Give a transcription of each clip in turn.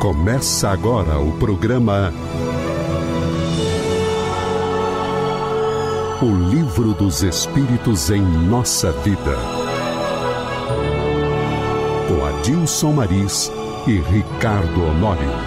Começa agora o programa O Livro dos Espíritos em Nossa Vida, com Adilson Mariz e Ricardo Honório.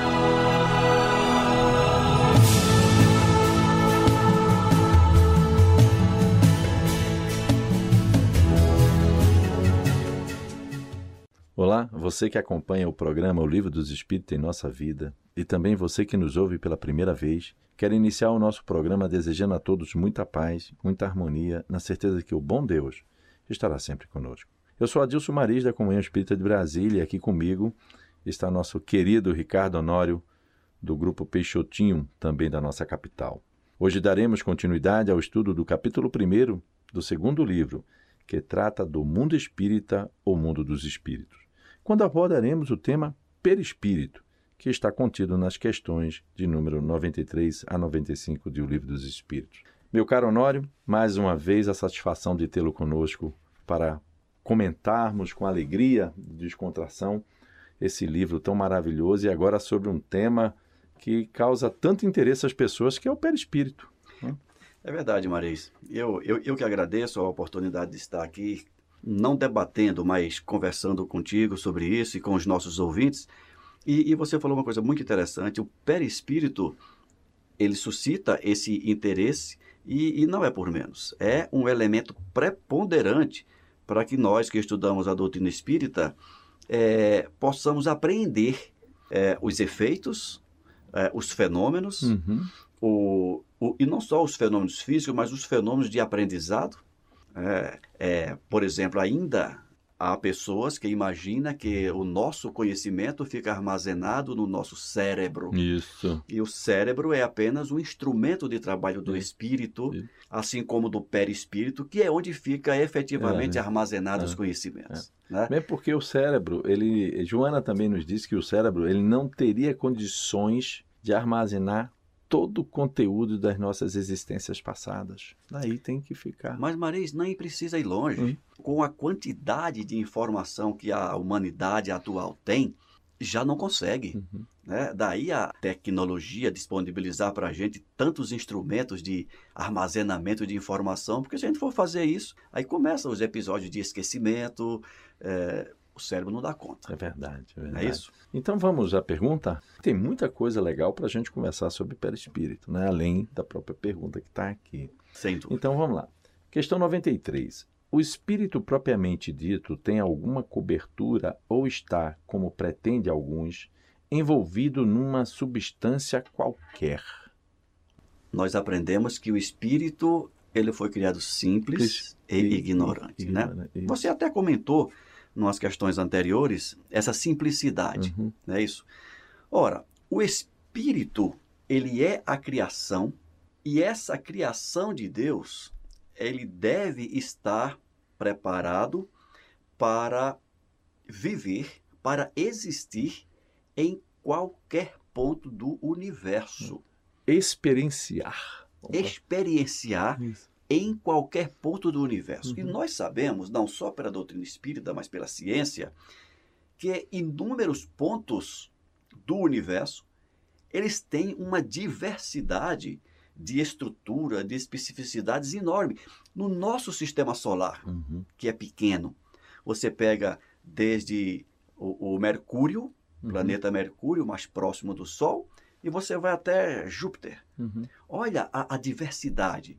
Você que acompanha o programa O Livro dos Espíritos em Nossa Vida e também você que nos ouve pela primeira vez, quero iniciar o nosso programa desejando a todos muita paz, muita harmonia, na certeza que o bom Deus estará sempre conosco. Eu sou Adilson Mariz, da Comunhão Espírita de Brasília, e aqui comigo está nosso querido Ricardo Honório, do Grupo Peixotinho, também da nossa capital. Hoje daremos continuidade ao estudo do capítulo 1 do segundo livro, que trata do mundo espírita ou mundo dos espíritos, quando abordaremos o tema perispírito, que está contido nas questões de número 93 a 95 de O Livro dos Espíritos. Meu caro Honório, mais uma vez a satisfação de tê-lo conosco para comentarmos com alegria e descontração esse livro tão maravilhoso e agora sobre um tema que causa tanto interesse às pessoas, que é o perispírito. É verdade, Mariz. Eu que agradeço a oportunidade de estar aqui, não debatendo, mas conversando contigo sobre isso e com os nossos ouvintes. E você falou uma coisa muito interessante. O perispírito, ele suscita esse interesse e não é por menos. É um elemento preponderante para que nós que estudamos a doutrina espírita possamos apreender os efeitos, os fenômenos, e não só os fenômenos físicos, mas os fenômenos de aprendizado. Por exemplo, ainda há pessoas que imaginam que o nosso conhecimento fica armazenado no nosso cérebro. Isso. E o cérebro é apenas um instrumento de trabalho do espírito, assim como do perispírito, que é onde fica efetivamente armazenado os conhecimentos. Mesmo porque o cérebro, Joana também nos disse que o cérebro não teria condições de armazenar todo o conteúdo das nossas existências passadas. Daí tem que ficar. Mas, Mariz, nem precisa ir longe. Com a quantidade de informação que a humanidade atual tem, já não consegue. Daí a tecnologia disponibilizar para a gente tantos instrumentos de armazenamento de informação, porque se a gente for fazer isso, aí começam os episódios de esquecimento, o cérebro não dá conta. É verdade. É isso? Então vamos à pergunta. Tem muita coisa legal para a gente conversar sobre perispírito, além da própria pergunta que está aqui. Sem dúvida. Então vamos lá. Questão 93. O espírito propriamente dito tem alguma cobertura ou está, como pretende alguns, envolvido numa substância qualquer? Nós aprendemos que o espírito ele foi criado simples e ignorante. Isso. Você até comentou nas questões anteriores, essa simplicidade, não é isso? Ora, o Espírito, ele é a criação, e essa criação de Deus, ele deve estar preparado para viver, para existir em qualquer ponto do universo. Experienciar. Experienciar. Isso. Em qualquer ponto do universo. E nós sabemos, não só pela doutrina espírita, mas pela ciência, que inúmeros pontos do universo, eles têm uma diversidade de estrutura, de especificidades enorme. No nosso sistema solar, que é pequeno, você pega desde o Mercúrio, planeta Mercúrio, mais próximo do Sol, e você vai até Júpiter. Olha a diversidade.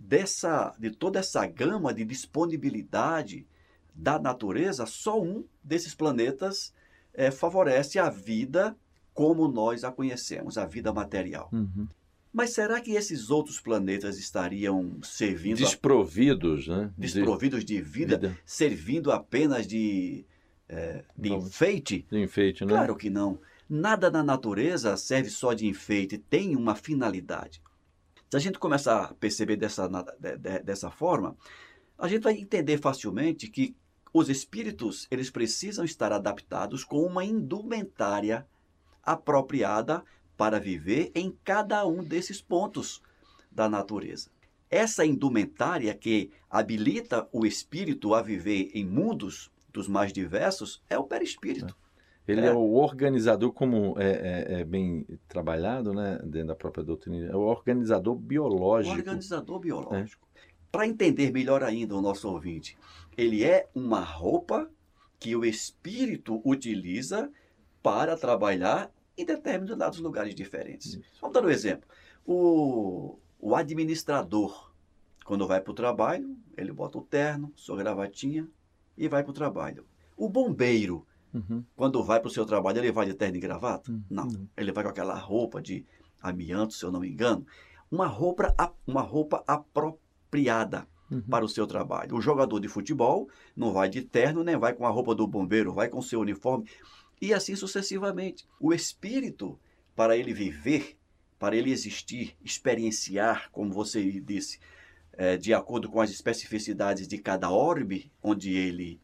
De toda essa gama de disponibilidade da natureza, só um desses planetas favorece a vida como nós a conhecemos, a vida material. Mas será que esses outros planetas estariam servindo... Desprovidos, Desprovidos de vida, servindo apenas de enfeite? De enfeite, Claro que não. Nada na natureza serve só de enfeite, tem uma finalidade. Se a gente começar a perceber dessa forma, a gente vai entender facilmente que os espíritos eles precisam estar adaptados com uma indumentária apropriada para viver em cada um desses pontos da natureza. Essa indumentária que habilita o espírito a viver em mundos dos mais diversos é o perispírito. Ele é o organizador, como é bem trabalhado, né, dentro da própria doutrina, é o organizador biológico. O organizador biológico. É. Para entender melhor ainda o nosso ouvinte, ele é uma roupa que o espírito utiliza para trabalhar em determinados lugares diferentes. Isso. Vamos dar um exemplo. O administrador, quando vai para o trabalho, ele bota o terno, sua gravatinha e vai para o trabalho. O bombeiro, quando vai para o seu trabalho, ele vai de terno e gravata? Não. Ele vai com aquela roupa de amianto, se eu não me engano. Uma roupa apropriada para o seu trabalho. O jogador de futebol não vai de terno, nem vai com a roupa do bombeiro, vai com o seu uniforme. E assim sucessivamente. O espírito, para ele viver, para ele existir, experienciar, como você disse, de acordo com as especificidades de cada orbe onde ele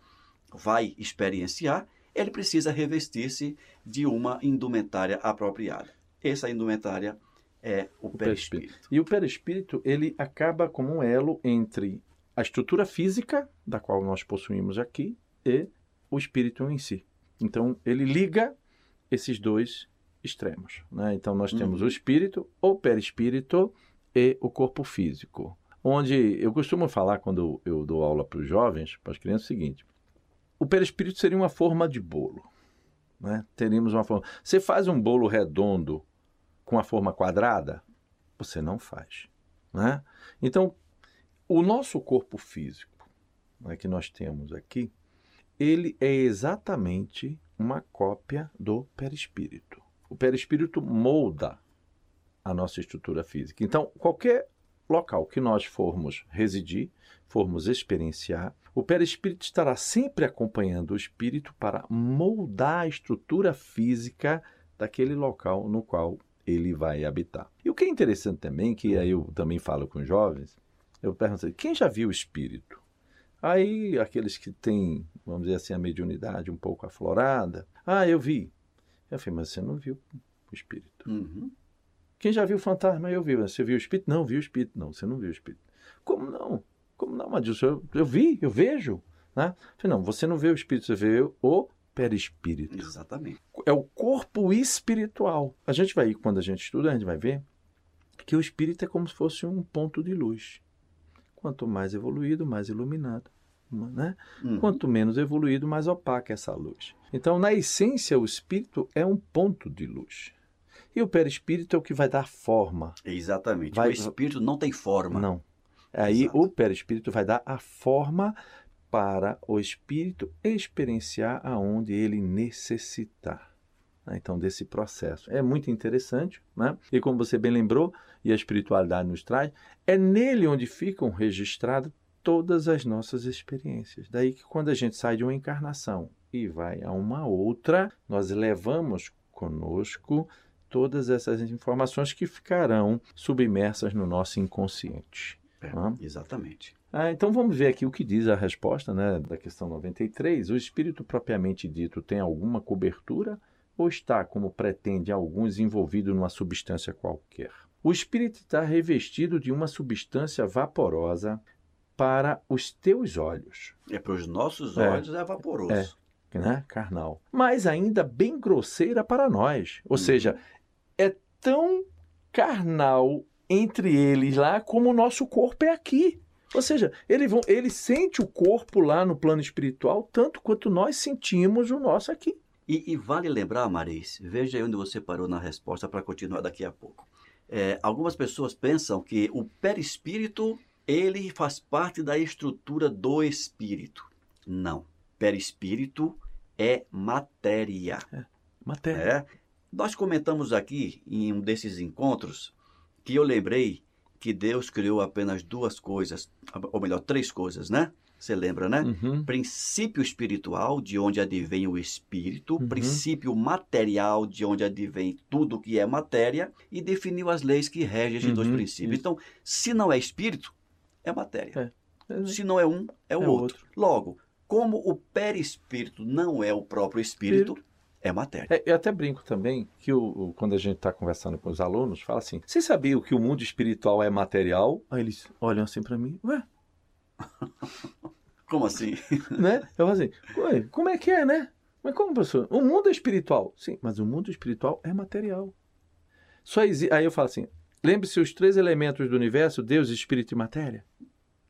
vai experienciar, ele precisa revestir-se de uma indumentária apropriada. Essa indumentária é o perispírito. E o perispírito, ele acaba como um elo entre a estrutura física, da qual nós possuímos aqui, e o espírito em si. Então, ele liga esses dois extremos, né? Então, nós temos o espírito, o perispírito e o corpo físico. Onde eu costumo falar quando eu dou aula para os jovens, para as crianças, o seguinte: o perispírito seria uma forma de bolo, né? Teríamos uma forma. Você faz um bolo redondo com a forma quadrada? Você não faz, né? Então, o nosso corpo físico, né, que nós temos aqui, ele é exatamente uma cópia do perispírito. O perispírito molda a nossa estrutura física. Então, qualquer local que nós formos residir, formos experienciar, o perispírito estará sempre acompanhando o espírito para moldar a estrutura física daquele local no qual ele vai habitar. E o que é interessante também, que aí eu também falo com jovens, eu pergunto: quem já viu o espírito? Aí aqueles que têm, vamos dizer assim, a mediunidade um pouco aflorada: ah, eu vi. Eu falei: mas você não viu o espírito. Quem já viu o fantasma? Eu vi. Você viu o espírito? Não, vi o espírito. Não, você não viu o espírito. Como não? Como não, Adilson? Eu vi, eu vejo, né? Eu falei: não, você não vê o espírito, você vê o perispírito. Exatamente. É o corpo espiritual. A gente vai, quando a gente estuda, a gente vai ver que o espírito é como se fosse um ponto de luz. Quanto mais evoluído, mais iluminado, né? Quanto menos evoluído, mais opaca essa luz. Então, na essência, o espírito é um ponto de luz. E o perispírito é o que vai dar forma. Exatamente. O espírito não tem forma. Não. Aí o perispírito vai dar a forma para o espírito experienciar aonde ele necessitar. Então, desse processo. É muito interessante, né? E como você bem lembrou, e a espiritualidade nos traz, é nele onde ficam registradas todas as nossas experiências. Daí que quando a gente sai de uma encarnação e vai a uma outra, nós levamos conosco todas essas informações que ficarão submersas no nosso inconsciente. Exatamente. Então vamos ver aqui o que diz a resposta, né, da questão 93. O espírito propriamente dito tem alguma cobertura ou está, como pretende alguns, envolvido numa substância qualquer? O espírito está revestido de uma substância vaporosa para os teus olhos. É, para os nossos olhos é vaporoso. É, né? Carnal. Mas ainda bem grosseira para nós. Ou seja, é tão carnal entre eles lá como o nosso corpo é aqui. Ou seja, ele sente o corpo lá no plano espiritual tanto quanto nós sentimos o nosso aqui. E vale lembrar, Mariz, veja aí onde você parou na resposta para continuar daqui a pouco. Algumas pessoas pensam que o perispírito, ele faz parte da estrutura do espírito. Não. Perispírito é matéria. Matéria. Nós comentamos aqui em um desses encontros que eu lembrei que Deus criou apenas duas coisas, ou melhor, três coisas, né? Você lembra, né? Princípio espiritual, de onde advém o espírito. Princípio material, de onde advém tudo que é matéria. E definiu as leis que regem esses dois princípios. Então, se não é espírito, é matéria. Se não é um, é o outro. Logo, como o perispírito não é o próprio espírito, é matéria. Eu até brinco também que quando a gente está conversando com os alunos, fala assim: você sabia que o mundo espiritual é material? Aí eles olham assim para mim: ué? Como assim? Né? Eu falo assim: como é que é, né? Mas como, professor? O mundo é espiritual. Sim, mas o mundo espiritual é material. Só existe... Aí eu falo assim, lembre-se os três elementos do universo, Deus, Espírito e Matéria.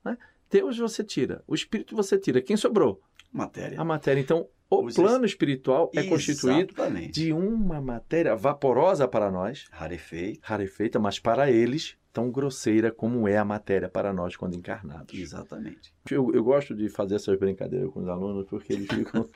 Né? Deus você tira, o Espírito você tira. Quem sobrou? Matéria. A matéria. Então, o plano espiritual é constituído de uma matéria vaporosa para nós. Rarefeita. Rarefeita, mas para eles... tão grosseira como é a matéria para nós quando encarnados. Exatamente. Eu gosto de fazer essas brincadeiras com os alunos porque eles ficam...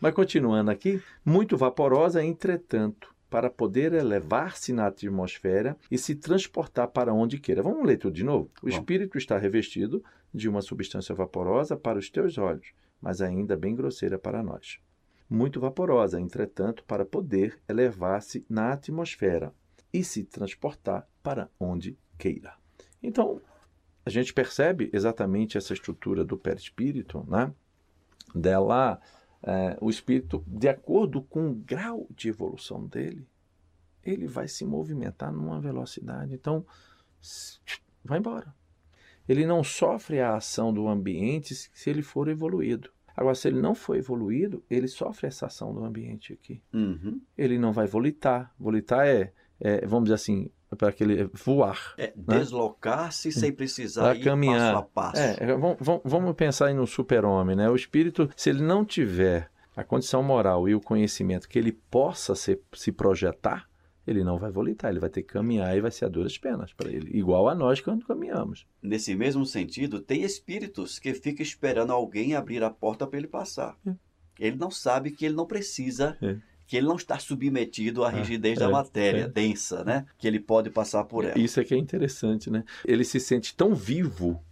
Mas continuando aqui, muito vaporosa, entretanto, para poder elevar-se na atmosfera e se transportar para onde queira. Vamos ler tudo de novo? O espírito está revestido de uma substância vaporosa para os teus olhos, mas ainda bem grosseira para nós. Muito vaporosa, entretanto, para poder elevar-se na atmosfera e se transportar para onde queira. Então, a gente percebe exatamente essa estrutura do perispírito, né? Dela, o espírito, de acordo com o grau de evolução dele, ele vai se movimentar numa velocidade. Então, vai embora. Ele não sofre a ação do ambiente se ele for evoluído. Agora, se ele não for evoluído, ele sofre essa ação do ambiente aqui. Uhum. Ele não vai volitar. Volitar vamos dizer assim, para aquele voar. Né? Deslocar-se sem precisar ir caminhar. Passo a passo. Vamos pensar em um super-homem. Né? O espírito, se ele não tiver a condição moral e o conhecimento que ele possa se projetar, ele não vai volitar, ele vai ter que caminhar e vai ser a duras penas para ele, igual a nós quando caminhamos. Nesse mesmo sentido, tem espíritos que ficam esperando alguém abrir a porta para ele passar. É. Ele não sabe que ele não precisa... É. Que ele não está submetido à rigidez da matéria densa, né? Que ele pode passar por ela. Isso é que é interessante, né? Ele se sente tão vivo,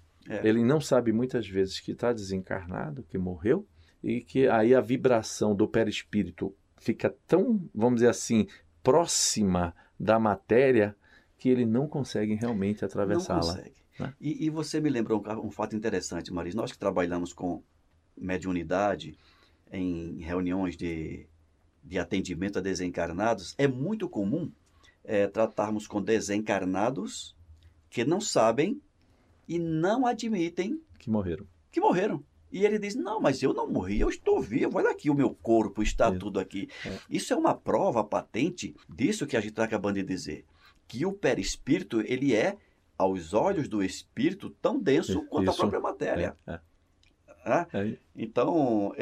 ele não sabe muitas vezes que está desencarnado, que morreu, e que aí a vibração do perispírito fica tão, vamos dizer assim, próxima da matéria, que ele não consegue realmente atravessá-la. Não consegue. Né? E você me lembrou um fato interessante, Mariz. Nós que trabalhamos com mediunidade em reuniões de atendimento a desencarnados, é muito comum tratarmos com desencarnados que não sabem e não admitem que morreram. E ele diz, não, mas eu não morri, eu estou vivo, olha aqui o meu corpo, está tudo aqui. É. Isso é uma prova patente disso que a gente está acabando de dizer, que o perispírito, ele é, aos olhos do espírito, tão denso quanto a própria matéria. Então,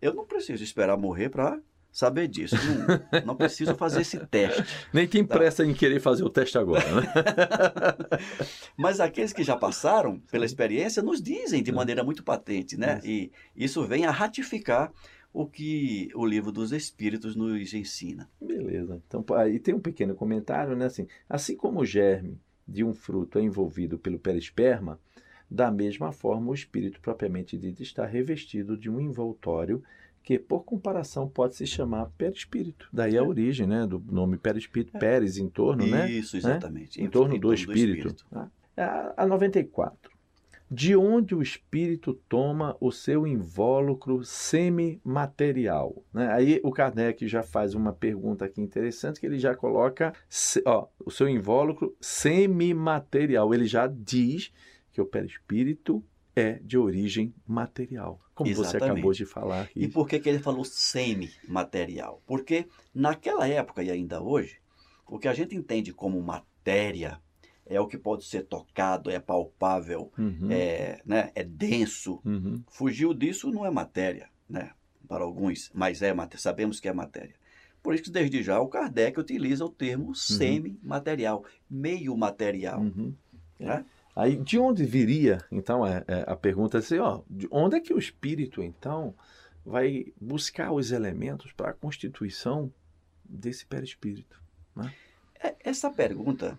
eu não preciso esperar morrer para... saber disso, não preciso fazer esse teste. Nem tem pressa em querer fazer o teste agora, né? Mas aqueles que já passaram pela experiência nos dizem de maneira muito patente, né? E isso vem a ratificar o que o Livro dos Espíritos nos ensina. Beleza. Então, aí tem um pequeno comentário, né? Assim como o germe de um fruto é envolvido pelo perisperma, da mesma forma o espírito propriamente dito está revestido de um envoltório que, por comparação, pode se chamar perispírito. Daí a origem, né, do nome perispírito, peris, em torno, né? Isso, exatamente. Em torno do espírito. A 94. De onde o espírito toma o seu invólucro semimaterial? Né? Aí o Kardec já faz uma pergunta aqui interessante, que ele já coloca o seu invólucro semimaterial. Ele já diz que o perispírito é de origem material, como você acabou de falar aqui. E por que ele falou semi-material? Porque naquela época e ainda hoje, o que a gente entende como matéria é o que pode ser tocado, é palpável, é denso. Uhum. Fugiu disso não é matéria, né? Para alguns, mas é matéria, sabemos que é matéria. Por isso que desde já o Kardec utiliza o termo semi-material, meio material. Uhum. Né? Aí, de onde viria, então, a pergunta assim, de onde é que o espírito, então, vai buscar os elementos para a constituição desse perispírito? Né? Essa pergunta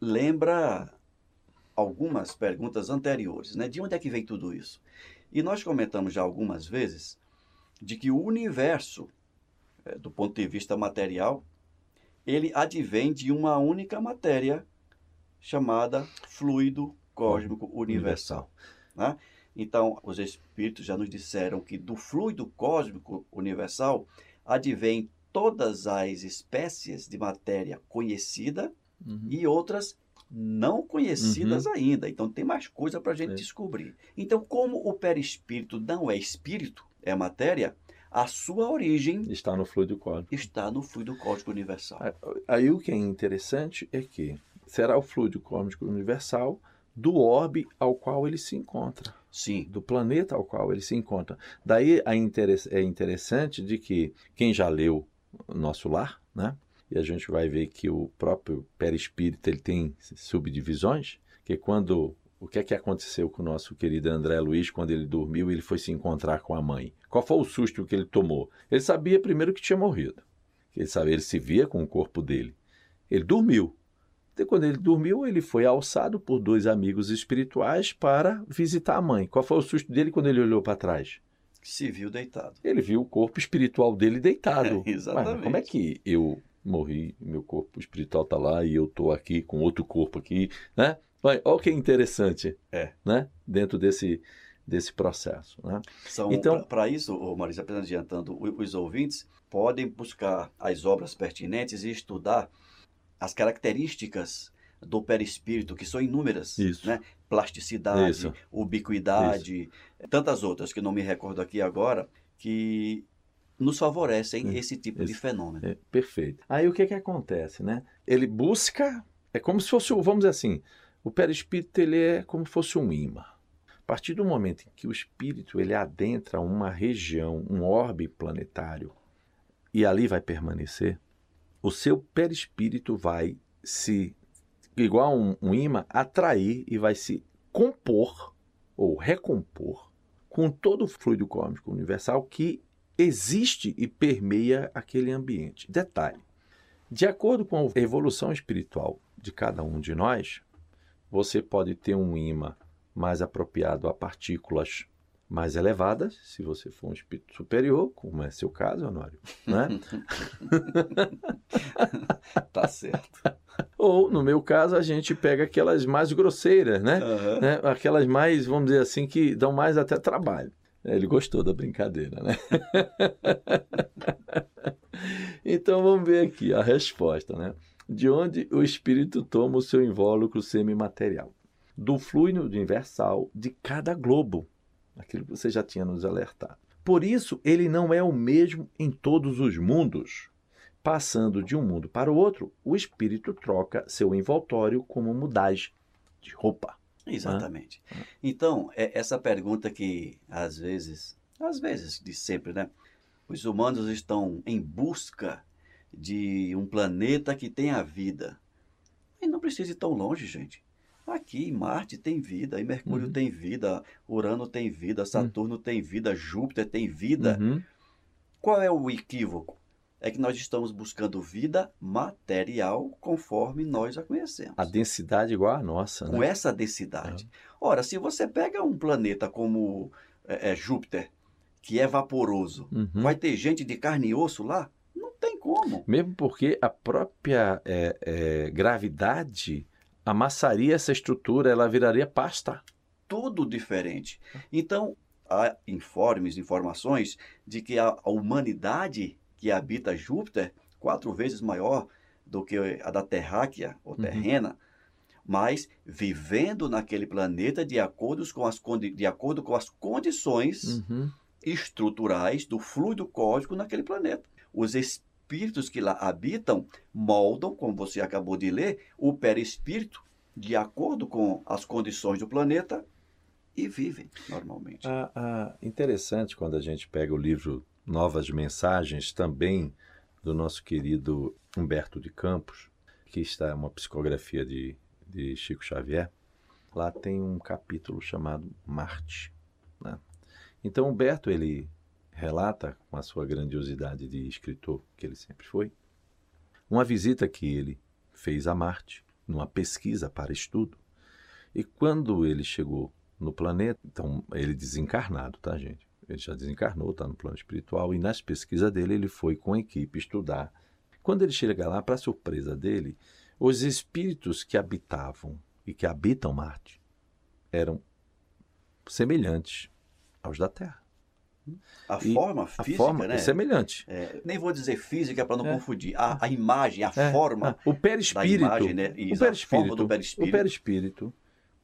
lembra algumas perguntas anteriores, né? De onde é que vem tudo isso? E nós comentamos já algumas vezes de que o universo, do ponto de vista material, ele advém de uma única matéria chamada fluido cósmico universal. Né? Então, os espíritos já nos disseram que do fluido cósmico universal advém todas as espécies de matéria conhecida e outras não conhecidas ainda. Então, tem mais coisa para a gente descobrir. Então, como o perispírito não é espírito, é matéria, a sua origem está no fluido cósmico. Está no fluido cósmico universal. Aí o que é interessante é que será o fluido cósmico universal do orbe ao qual ele se encontra. Sim. Do planeta ao qual ele se encontra. Daí é interessante de que quem já leu Nosso Lar, né? E a gente vai ver que o próprio perispírito ele tem subdivisões, que quando... O que é que aconteceu com o nosso querido André Luiz quando ele dormiu e ele foi se encontrar com a mãe? Qual foi o susto que ele tomou? Ele sabia primeiro que tinha morrido. Ele sabia, ele se via com o corpo dele. Ele dormiu. E quando ele dormiu, ele foi alçado por dois amigos espirituais para visitar a mãe. Qual foi o susto dele quando ele olhou para trás? Se viu deitado. Ele viu o corpo espiritual dele deitado. Exatamente. Mas como é que eu morri, meu corpo espiritual está lá e eu estou aqui com outro corpo aqui, né? Olha o que é interessante, né? Dentro desse processo. Né? Então, para isso, Mariz, apenas adiantando, os ouvintes podem buscar as obras pertinentes e estudar as características do perispírito, que são inúmeras. Isso. Né? Plasticidade, isso. Ubiquidade, isso. Tantas outras que não me recordo aqui agora, que nos favorecem esse tipo de fenômeno. Perfeito. Aí o que, que acontece? Né? Ele busca, é como se fosse, vamos dizer assim, o perispírito ele é como se fosse um ímã. A partir do momento em que o espírito ele adentra uma região, um orbe planetário, e ali vai permanecer, o seu perispírito vai se, igual um ímã, atrair e vai se compor ou recompor com todo o fluido cósmico universal que existe e permeia aquele ambiente. Detalhe, de acordo com a evolução espiritual de cada um de nós, você pode ter um ímã mais apropriado a partículas mais elevadas, se você for um espírito superior, como é seu caso, Honório, né? Tá certo. Ou, no meu caso, a gente pega aquelas mais grosseiras, né? Uhum. Né? Aquelas mais, vamos dizer assim, que dão mais até trabalho. Ele gostou da brincadeira, né? Então, vamos ver aqui a resposta, né? De onde o espírito toma o seu invólucro semimaterial? Do fluido universal de cada globo, aquilo que você já tinha nos alertado. Por isso, ele não é o mesmo em todos os mundos. Passando de um mundo para o outro, o espírito troca seu envoltório como mudagem de roupa. Exatamente. Ah. Então, essa pergunta que, às vezes, de sempre, né? Os humanos estão em busca de um planeta que tenha vida. E não precisa ir tão longe, gente. Aqui em Marte tem vida, em Mercúrio tem vida, Urano tem vida, Saturno tem vida, Júpiter tem vida. Qual é o equívoco? É que nós estamos buscando vida material conforme nós a conhecemos. A densidade igual à nossa, né? Com essa densidade. Ora, se você pega um planeta como Júpiter, que é vaporoso, vai ter gente de carne e osso lá? Tem como. Mesmo porque a própria gravidade amassaria essa estrutura, ela viraria pasta. Tudo diferente. Então, há informações de que a humanidade que habita Júpiter, 4 vezes maior do que a da terráquea ou terrena, mas vivendo naquele planeta de acordo com as condições estruturais do fluido cósmico naquele planeta. Os espíritos que lá habitam moldam, como você acabou de ler, o perispírito de acordo com as condições do planeta e vivem normalmente. Interessante quando a gente pega o livro Novas Mensagens, também do nosso querido Humberto de Campos, que está uma psicografia de Chico Xavier. Lá tem um capítulo chamado Marte, né? Então, Humberto, ele relata, com a sua grandiosidade de escritor, que ele sempre foi, uma visita que ele fez a Marte, numa pesquisa para estudo. E quando ele chegou no planeta, então ele desencarnado, tá, gente? Ele já desencarnou, está no plano espiritual, e nas pesquisas dele ele foi com a equipe estudar. Quando ele chega lá, para surpresa dele, os espíritos que habitavam e que habitam Marte eram semelhantes aos da Terra. A forma física, né? É semelhante. Nem vou dizer física para não confundir. A imagem, a forma. O perispírito. Da imagem, né? Isso, a forma do perispírito. O perispírito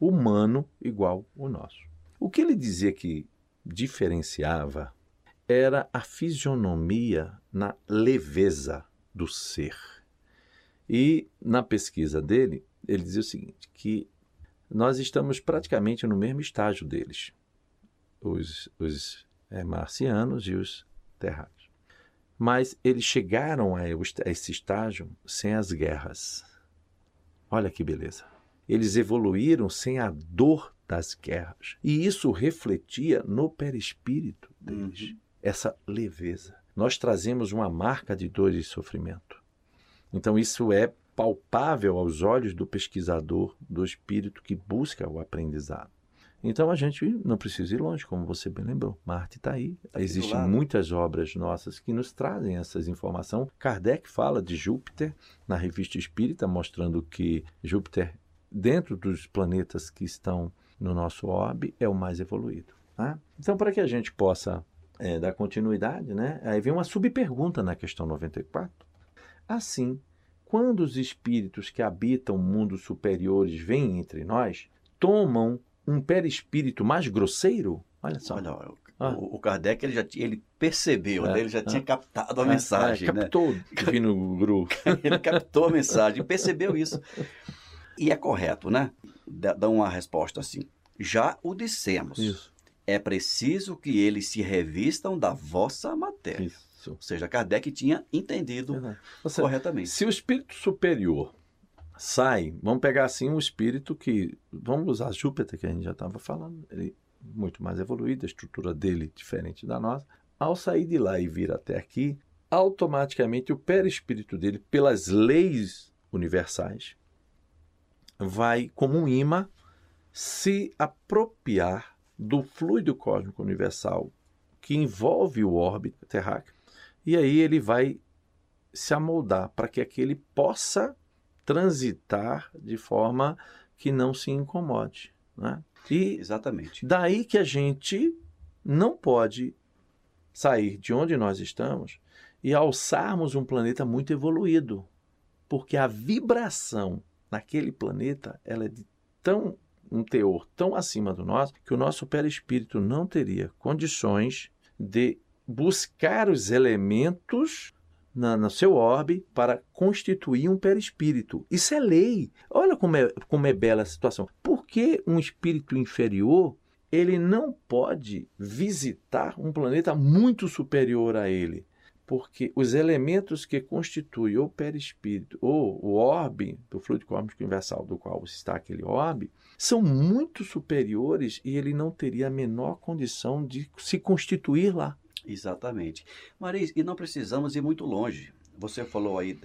humano igual o nosso. O que ele dizia que diferenciava era a fisionomia na leveza do ser. E na pesquisa dele, ele dizia o seguinte, que nós estamos praticamente no mesmo estágio deles, os marcianos e os terráqueos. Mas eles chegaram a esse estágio sem as guerras. Olha que beleza. Eles evoluíram sem a dor das guerras. E isso refletia no perispírito deles, essa leveza. Nós trazemos uma marca de dor e sofrimento. Então isso é palpável aos olhos do pesquisador, do espírito que busca o aprendizado. Então a gente não precisa ir longe, como você bem lembrou. Marte está aí. Existem muitas obras nossas que nos trazem essas informações. Kardec fala de Júpiter na Revista Espírita, mostrando que Júpiter, dentro dos planetas que estão no nosso orbe, é o mais evoluído. Tá? Então, para que a gente possa dar continuidade, né? Aí vem uma subpergunta na questão 94. Assim, quando os espíritos que habitam mundos superiores vêm entre nós, tomam um perispírito mais grosseiro? Olha só. Olha, o Kardec ele percebeu, ele já tinha captado a mensagem. Captou, né? Divino Guru. Ele captou a mensagem, percebeu isso. E é correto, né? Dá uma resposta assim. Já o dissemos. Isso. É preciso que eles se revistam da vossa matéria. Isso. Ou seja, Kardec tinha entendido corretamente. Se o espírito superior sai, vamos pegar assim um espírito que, vamos usar Júpiter, que a gente já estava falando, ele é muito mais evoluído, a estrutura dele é diferente da nossa. Ao sair de lá e vir até aqui, automaticamente o perispírito dele, pelas leis universais, vai, como um imã, se apropriar do fluido cósmico universal que envolve o orbe terráqueo, e aí ele vai se amoldar para que aquele possa transitar de forma que não se incomode. Né? E exatamente. Daí que a gente não pode sair de onde nós estamos e alçarmos um planeta muito evoluído, porque a vibração naquele planeta, ela é de um teor tão acima do nosso, que o nosso perispírito não teria condições de buscar os elementos no seu orbe para constituir um perispírito. Isso é lei. Olha como é bela a situação. Por que um espírito inferior, ele não pode visitar um planeta muito superior a ele? Porque os elementos que constituem o perispírito ou o orbe do fluido cósmico universal do qual está aquele orbe são muito superiores e ele não teria a menor condição de se constituir lá. Exatamente. Mariz, e não precisamos ir muito longe. Você falou aí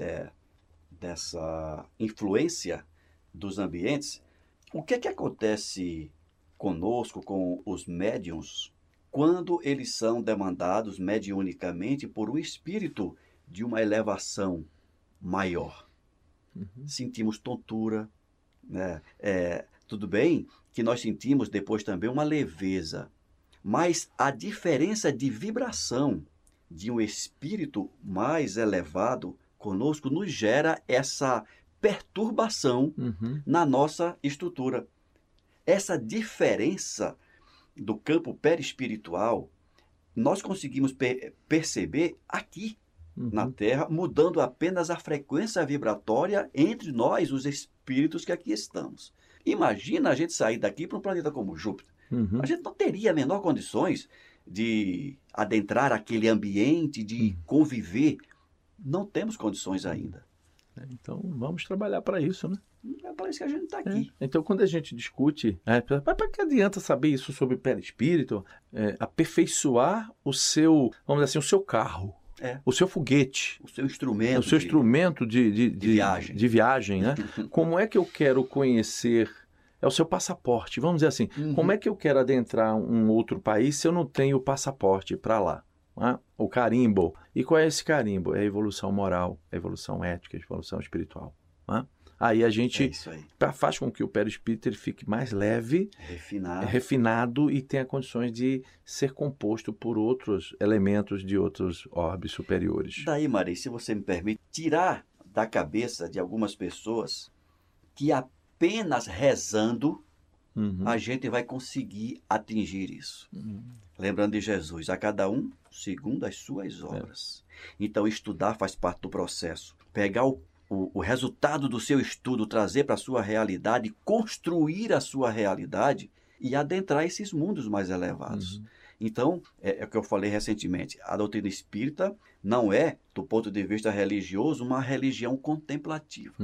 dessa influência dos ambientes. O que é que acontece conosco, com os médiuns, quando eles são demandados mediunicamente por um espírito de uma elevação maior? Sentimos tontura, né? Tudo bem que nós sentimos depois também uma leveza, mas a diferença de vibração de um espírito mais elevado conosco nos gera essa perturbação na nossa estrutura. Essa diferença do campo perispiritual, nós conseguimos perceber aqui na Terra, mudando apenas a frequência vibratória entre nós, os espíritos que aqui estamos. Imagina a gente sair daqui para um planeta como Júpiter. A gente não teria a menor condições de adentrar aquele ambiente, de conviver. Não temos condições ainda. Então, vamos trabalhar para isso, né? É para isso que a gente está aqui. Então, quando a gente discute, para que adianta saber isso sobre perispírito? Aperfeiçoar o seu, vamos dizer assim, o seu carro, o seu foguete, o seu instrumento, de viagem, né? Como é que eu quero conhecer? É o seu passaporte, vamos dizer assim. Como é que eu quero adentrar um outro país se eu não tenho o passaporte para lá? O carimbo. E qual é esse carimbo? É a evolução moral, a evolução ética, a evolução espiritual. Aí a gente faz com que o perispírito ele fique mais leve, refinado e tenha condições de ser composto por outros elementos de outros orbes superiores. Daí, Mari, se você me permite, tirar da cabeça de algumas pessoas que apenas rezando a gente vai conseguir atingir isso. Lembrando de Jesus, a cada um segundo as suas obras. Então, estudar faz parte do processo. Pegar o resultado do seu estudo, trazer para a sua realidade, construir a sua realidade e adentrar esses mundos mais elevados. Então, é o que eu falei recentemente, a doutrina espírita não é, do ponto de vista religioso, uma religião contemplativa.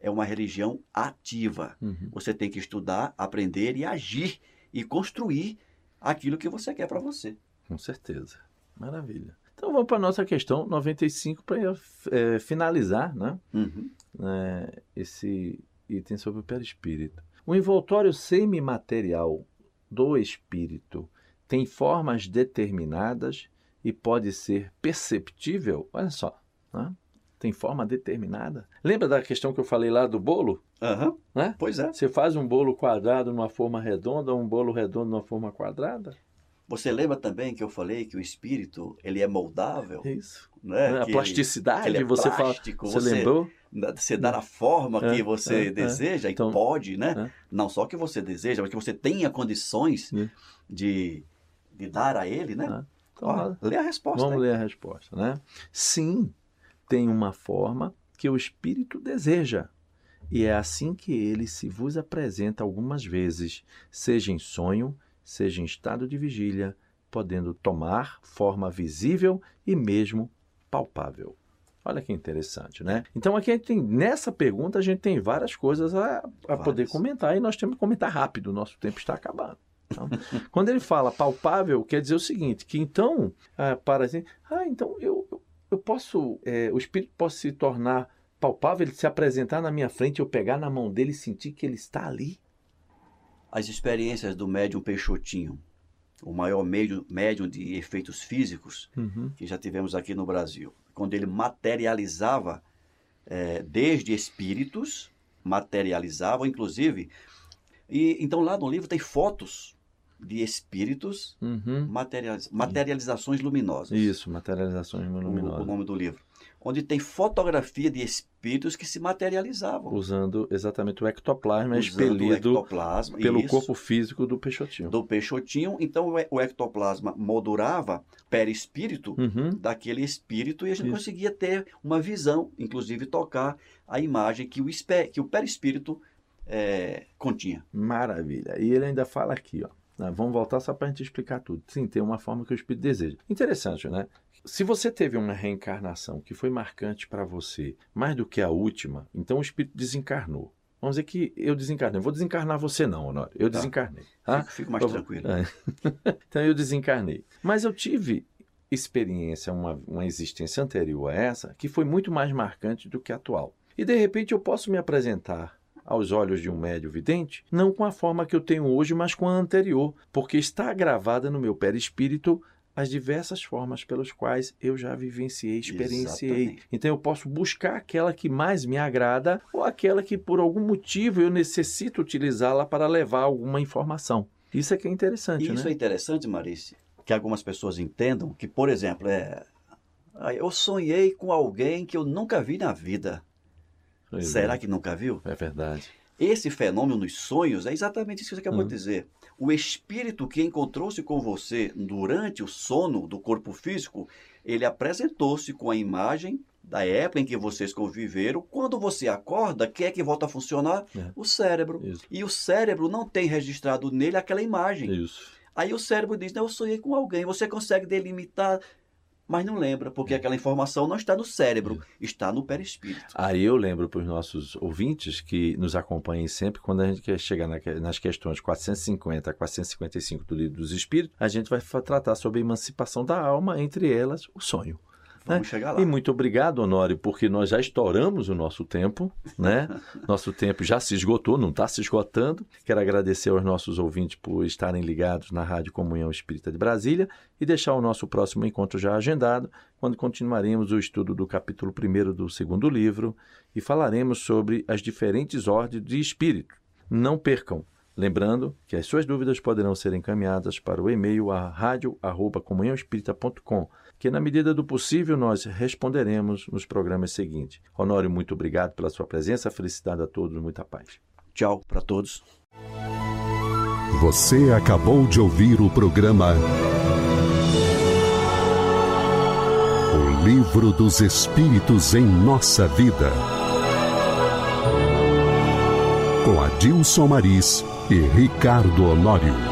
É uma religião ativa. Você tem que estudar, aprender e agir e construir aquilo que você quer para você. Com certeza. Maravilha. Então vamos para a nossa questão 95 para finalizar, né? Esse item sobre o perispírito. O envoltório semimaterial do espírito tem formas determinadas e pode ser perceptível? Olha só, né? Tem forma determinada. Lembra da questão que eu falei lá do bolo? Né? Pois é. Você faz um bolo quadrado numa forma redonda, um bolo redondo numa forma quadrada? Você lembra também que eu falei que o espírito, ele é moldável? Isso. Né? A que plasticidade, ele é você plástico, fala, você lembrou? Você dá a forma que você deseja, então, e pode, né? Não só que você deseja, mas que você tenha condições de dar a ele, né? Então, lê a resposta. Vamos ler a resposta, né? Sim, tem uma forma que o espírito deseja. E é assim que ele se vos apresenta algumas vezes, seja em sonho, seja em estado de vigília, podendo tomar forma visível e mesmo palpável. Olha que interessante, né? Então, aqui a gente tem, nessa pergunta, a gente tem várias coisas a poder comentar, e nós temos que comentar rápido, o nosso tempo está acabando. Então, quando ele fala palpável, quer dizer o seguinte, que então, para assim, então eu posso, o espírito pode se tornar palpável, ele se apresentar na minha frente, eu pegar na mão dele e sentir que ele está ali. As experiências do médium Peixotinho, o maior médium de efeitos físicos que já tivemos aqui no Brasil, quando ele materializava desde espíritos, materializava inclusive, e então lá no livro tem fotos de espíritos, materializações luminosas. Isso, materializações luminosas. O nome do livro. Onde tem fotografia de espíritos que se materializavam. Usando exatamente o ectoplasma, expelido pelo corpo físico do Peixotinho. Do Peixotinho. Então, o ectoplasma moldurava perispírito daquele espírito e a gente conseguia ter uma visão, inclusive tocar a imagem que o perispírito continha. Maravilha. E ele ainda fala aqui, ó. Vamos voltar só para a gente explicar tudo. Sim, tem uma forma que o espírito deseja. Interessante, né? Se você teve uma reencarnação que foi marcante para você, mais do que a última, então o espírito desencarnou. Vamos dizer que eu desencarnei. Vou desencarnar você não, Honório. Eu desencarnei. Tá? Fico mais tranquilo. Então eu desencarnei. Mas eu tive experiência, uma existência anterior a essa, que foi muito mais marcante do que a atual. E de repente eu posso me apresentar aos olhos de um médium vidente, não com a forma que eu tenho hoje, mas com a anterior, porque está gravada no meu perispírito as diversas formas pelas quais eu já vivenciei, experienciei. Exatamente. Então eu posso buscar aquela que mais me agrada ou aquela que por algum motivo eu necessito utilizá-la para levar alguma informação. Isso é que é interessante, né? Isso é interessante, Marice, que algumas pessoas entendam que, por exemplo, eu sonhei com alguém que eu nunca vi na vida. Será que nunca viu? É verdade. Esse fenômeno nos sonhos é exatamente isso que você acabou de dizer. O espírito que encontrou-se com você durante o sono do corpo físico, ele apresentou-se com a imagem da época em que vocês conviveram. Quando você acorda, quem é que volta a funcionar? O cérebro. Isso. E o cérebro não tem registrado nele aquela imagem. Isso. Aí o cérebro diz, eu sonhei com alguém. Você consegue delimitar... mas não lembra, porque aquela informação não está no cérebro, está no perispírito. Aí eu lembro para os nossos ouvintes que nos acompanhem sempre, quando a gente quer chegar nas questões 450 a 455 do Livro dos Espíritos, a gente vai tratar sobre a emancipação da alma, entre elas o sonho. Vamos chegar lá. E muito obrigado, Honório, porque nós já estouramos o nosso tempo, né? Nosso tempo já se esgotou, não está se esgotando. Quero agradecer aos nossos ouvintes por estarem ligados na Rádio Comunhão Espírita de Brasília e deixar o nosso próximo encontro já agendado, quando continuaremos o estudo do capítulo 1º do 2º livro e falaremos sobre as diferentes ordens de espírito. Não percam! Lembrando que as suas dúvidas poderão ser encaminhadas para o e-mail radio@comunhaoespirita.com, que na medida do possível nós responderemos nos programas seguintes. Honório, muito obrigado pela sua presença, felicidade a todos, muita paz. Tchau para todos. Você acabou de ouvir o programa O Livro dos Espíritos em Nossa Vida, com Adilson Mariz e Ricardo Honório.